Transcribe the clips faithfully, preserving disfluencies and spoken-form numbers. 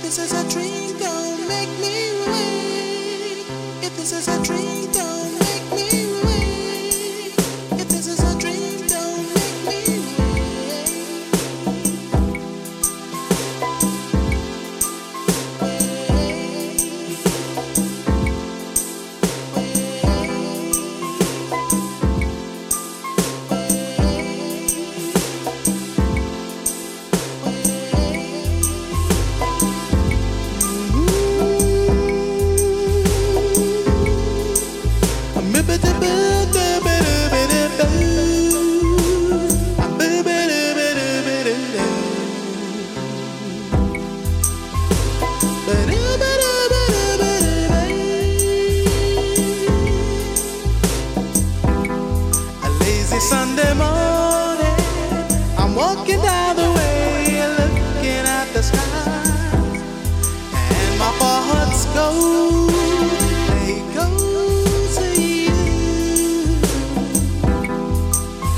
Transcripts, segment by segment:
If this is a dream, don't make me wait. If this is a dream, don't make me wait. If this is a dream, don't make me Sunday morning, I'm walking down the way, looking at the sky, and my heart's goes, they go to you.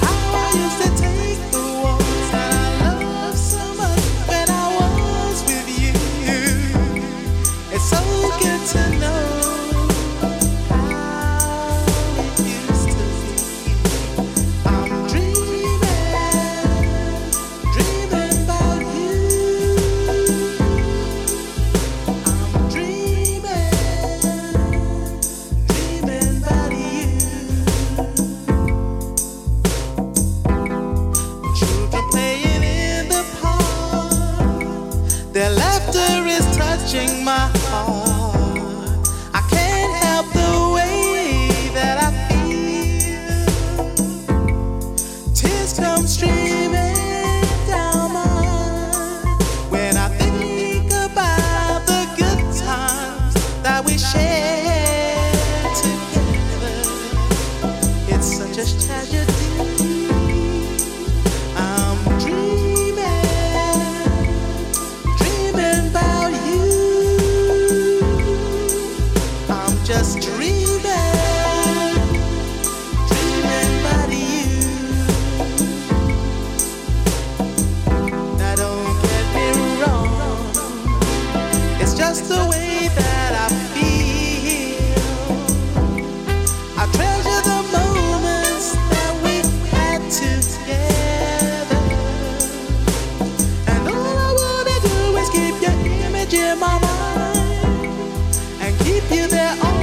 How I used to take the walks that I loved so much when I was with you. It's so good to know. Their laughter is touching my heart. I can't help the way that I feel. Tears come streaming down my eyes when I think about the good times that we shared together. It's such a tragedy. I'm dreaming. Just dreaming, dreaming about you. Now don't get me wrong, it's just the way that I feel. I treasure the moments that we had together, and all I wanna do is keep your image in my mind and keep you there all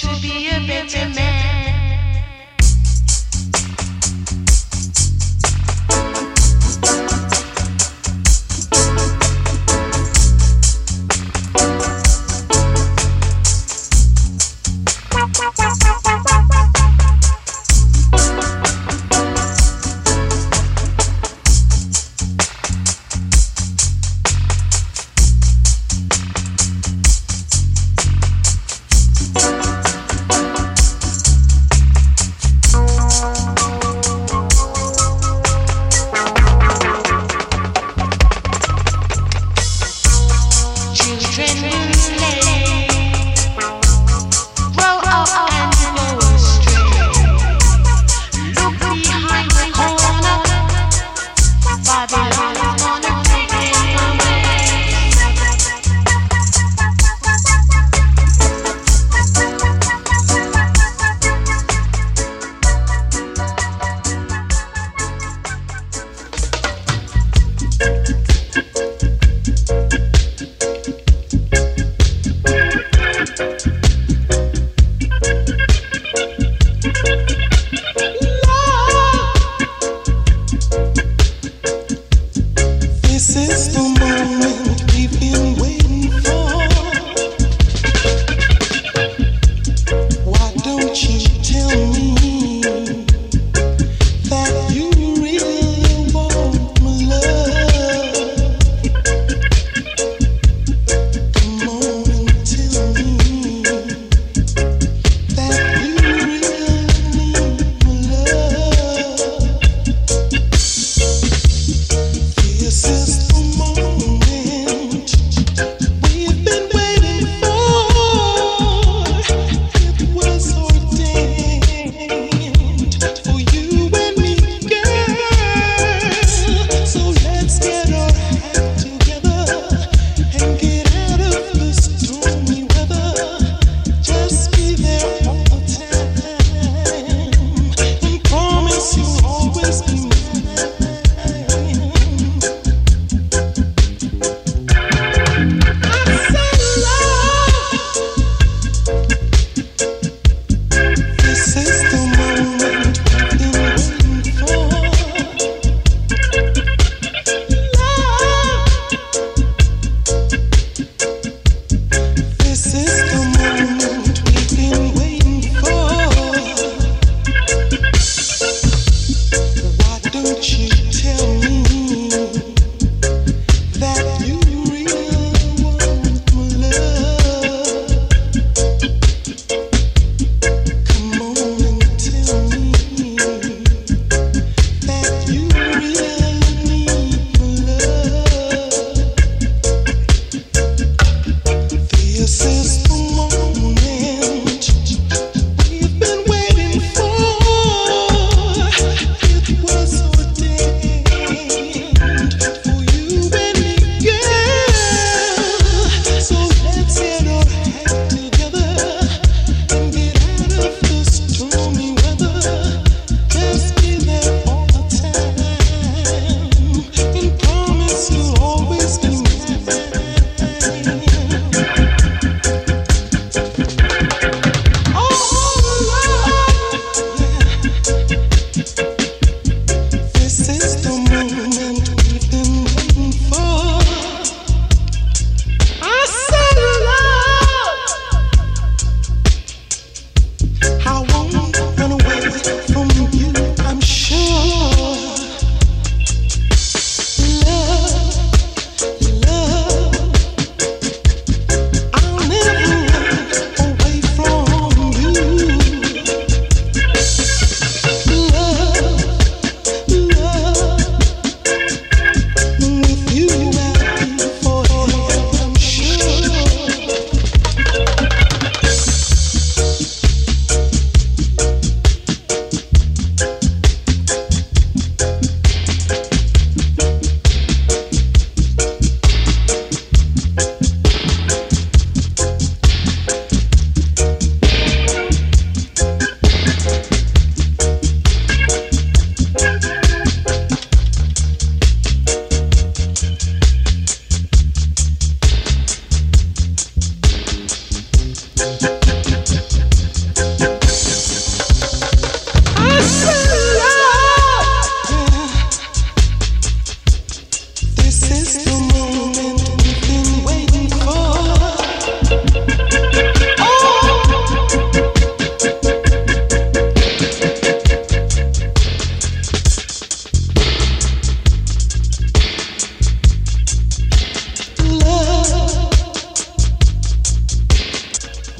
should be a better man.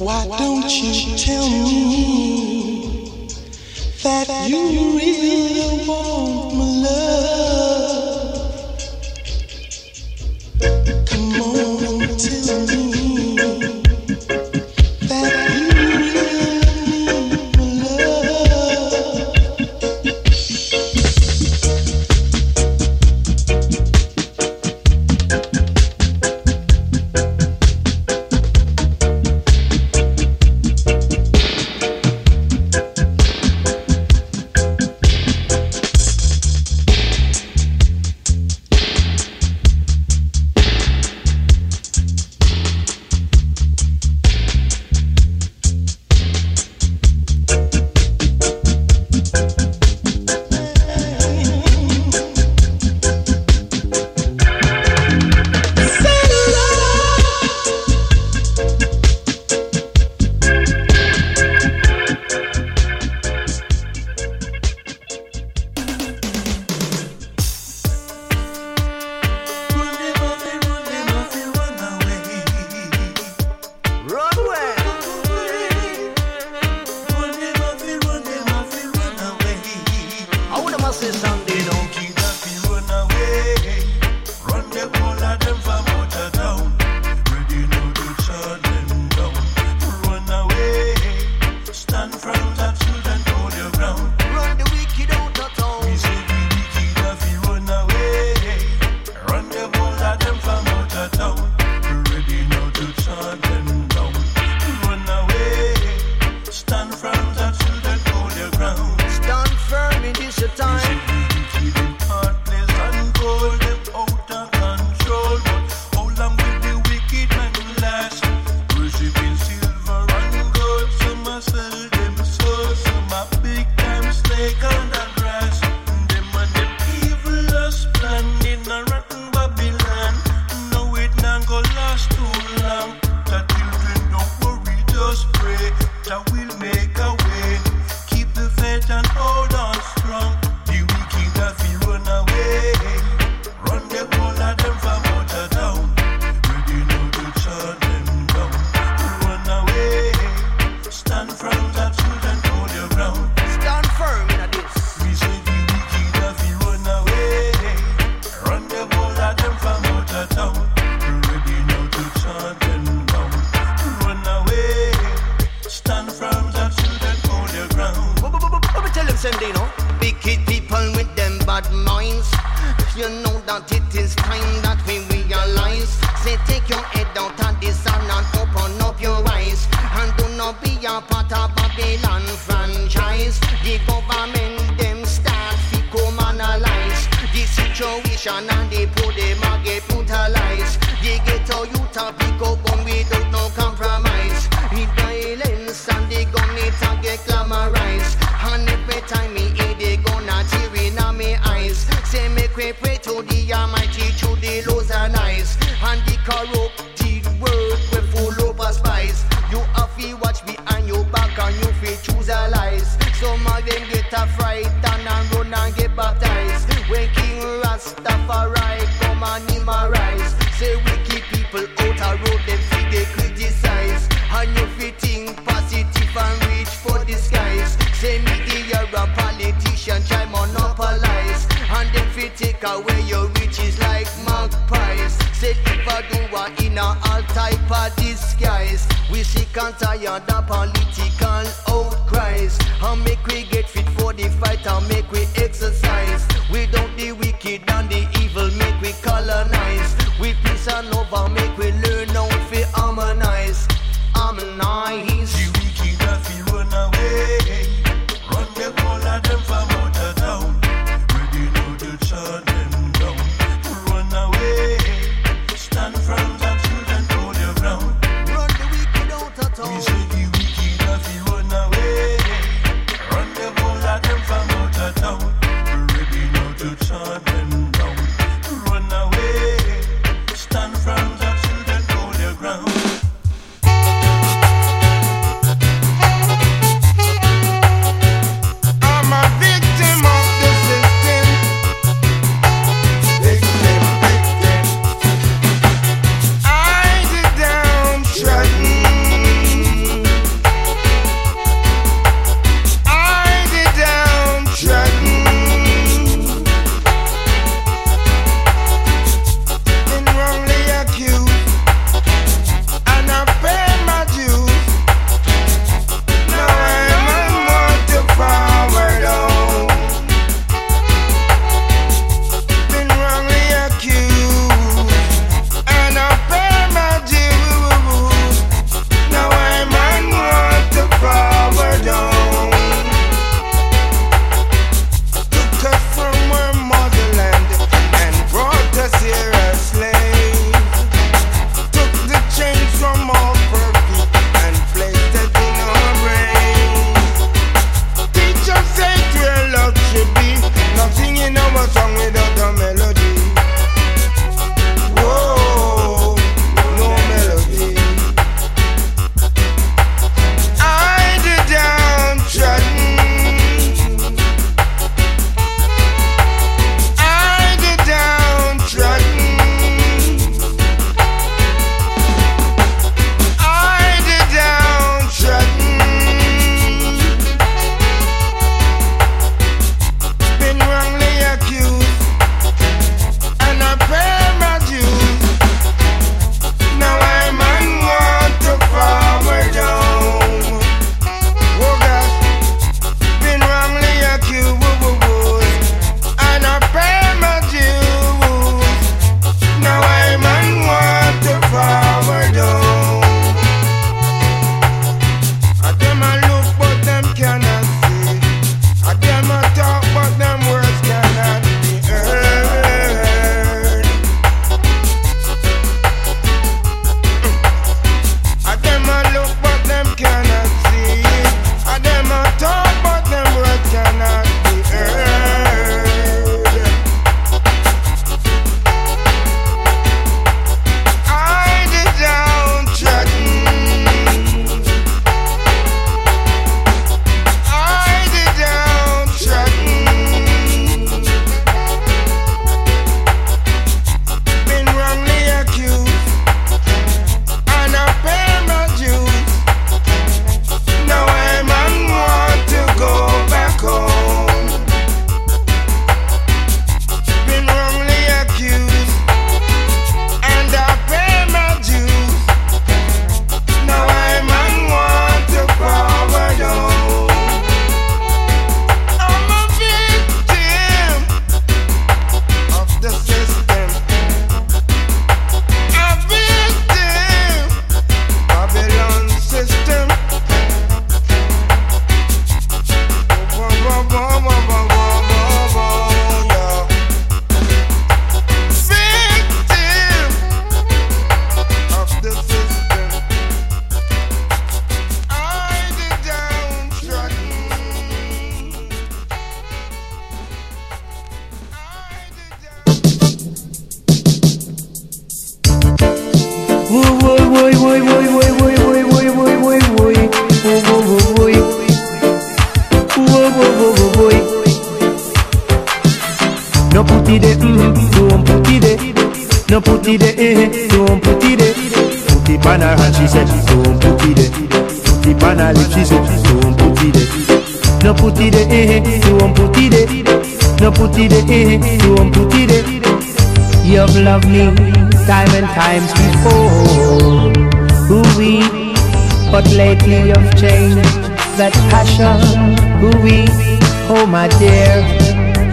Why don't you tell me that you really want my love? Come on and tell me that you really need my love. it there, don't put it there. Put it on her hand, she said, don't put it there. Put it on her lips, she said, don't put it there. No put it there, don't put it there. No put it there, don't put it there. You've loved me time and times before, ooh-wee. But lately you've changed that passion, ooh-wee. Oh my dear,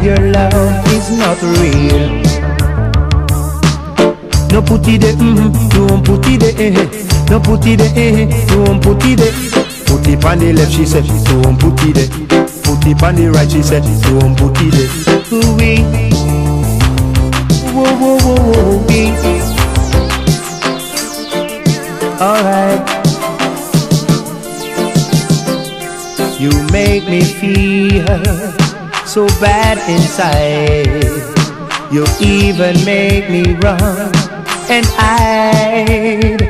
your love is not real. No put it there, don't put it there. No put it there, don't put it there. Put it on the left, she said, don't put it there. Put it on the right, she said, don't put it there. Ooh wee, whoa whoa whoa wee. Alright, you make me feel so bad inside. You even make me run and hide.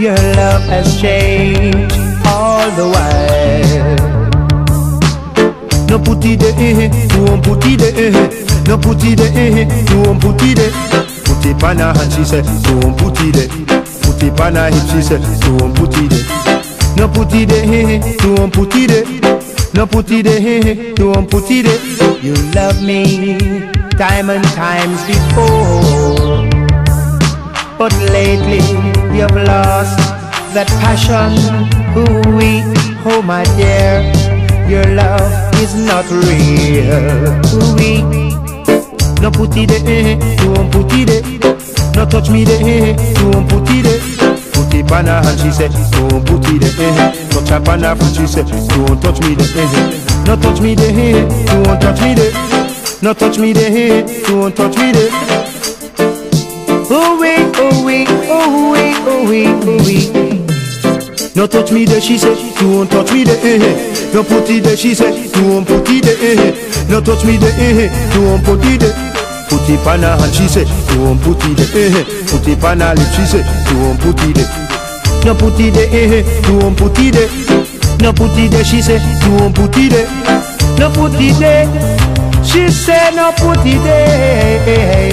Your love has changed all the while. No put it there, don't put it there. No put it there, don't put it there. Put it on her hand, she said, don't put it there. Put it on her hip, she said, don't put it there. No put it there, don't put it there. No put it there, don't put it there. You love me time and times before, but lately you've lost that passion, ooh-wee. Oh my dear, your love is not real, ooh-wee. No put it there, don't put it there. No touch me there, don't put it there. Put it on her hand, she said, don't put it there. Touch her on her foot, she said, don't touch me there. No touch me there, don't touch me there. No touch me there, don't touch me there. Oh wait, oh wait, oh wait, oh wait, oh wait. No touch me there, she said, don't touch me there. No put it there, she said, don't put it there. No touch me there, don't put it there. Put it on her hand, she said, don't put it there. Put it on her lips, she said, don't put it there. No put it there, don't put it there. No put it there, she said, don't put it there. No put it there. She said no put it there.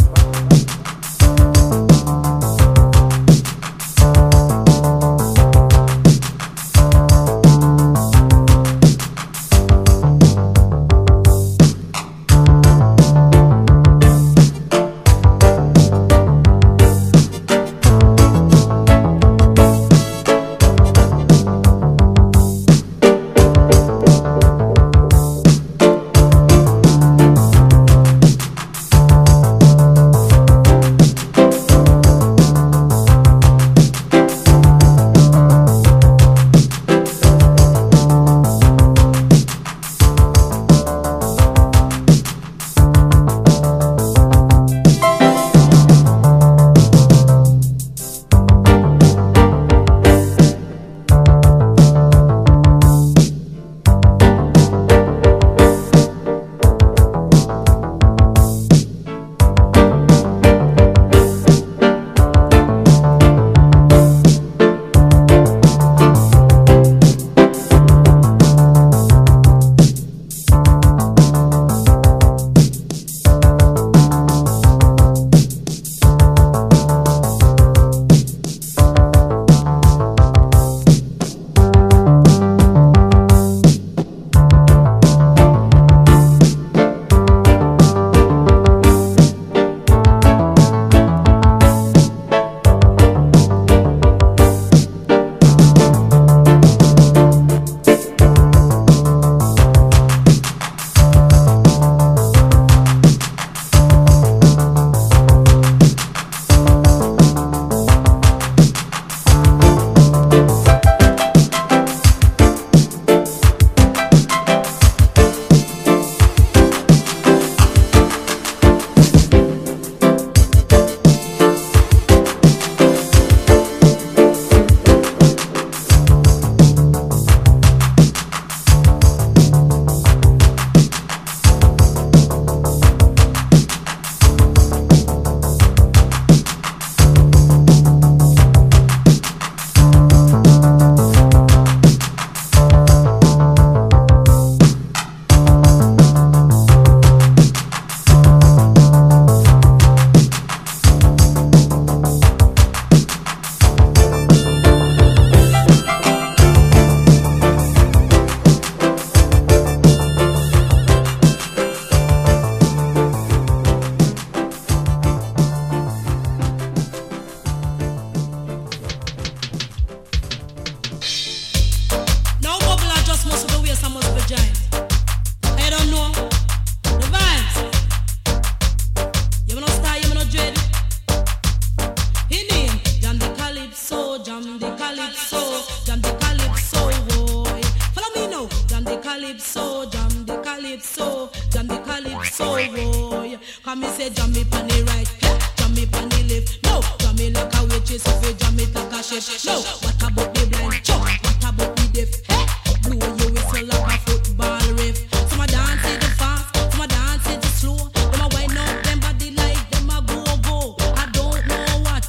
say jam me on the right, yeah. Jam me on the left, no. Jam me like a witches, if you jam it like a chef, no. What about the blind, chop? What about the deaf, hey? Blow you whistle like a football ref. Some a dance it fast, some a dance it slow. Them a wind up them body like them a go go. I don't know what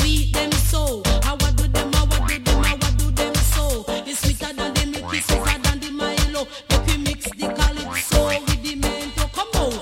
sweet them so. How what do them, how what do them, how what do them so? It's sweeter than the milky, sweeter than the Milo. Make we mix the calypso with the mento. Come on.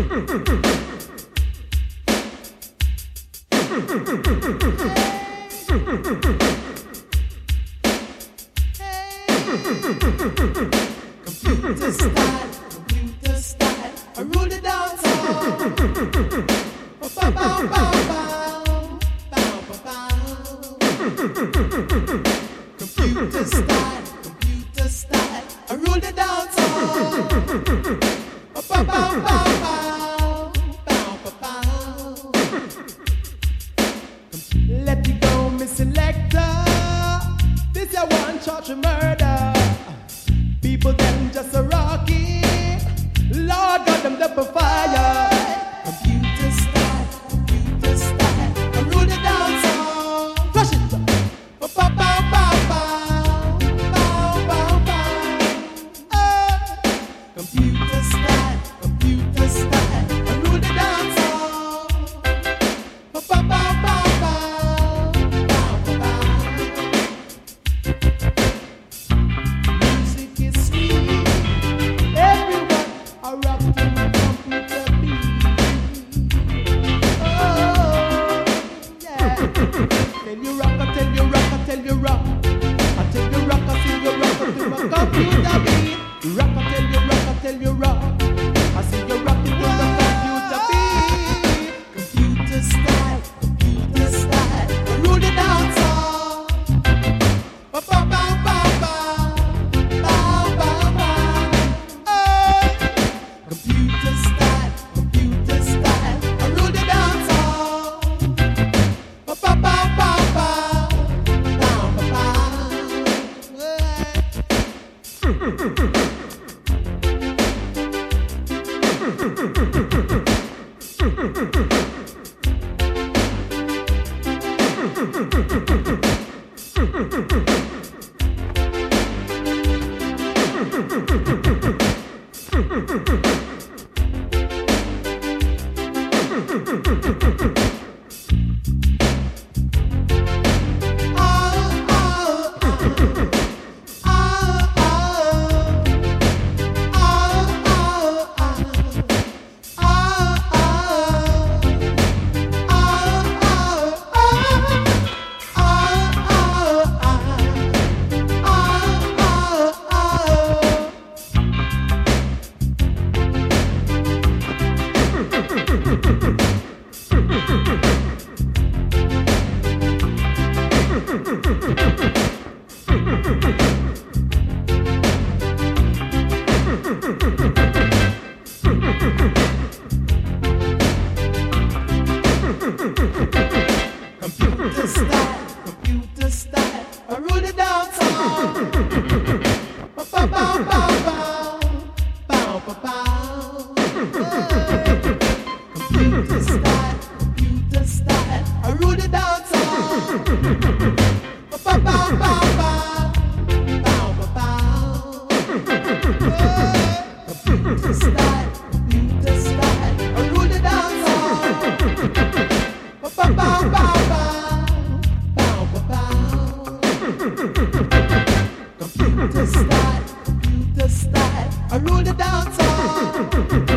Computer style, computer style, I rule the dance.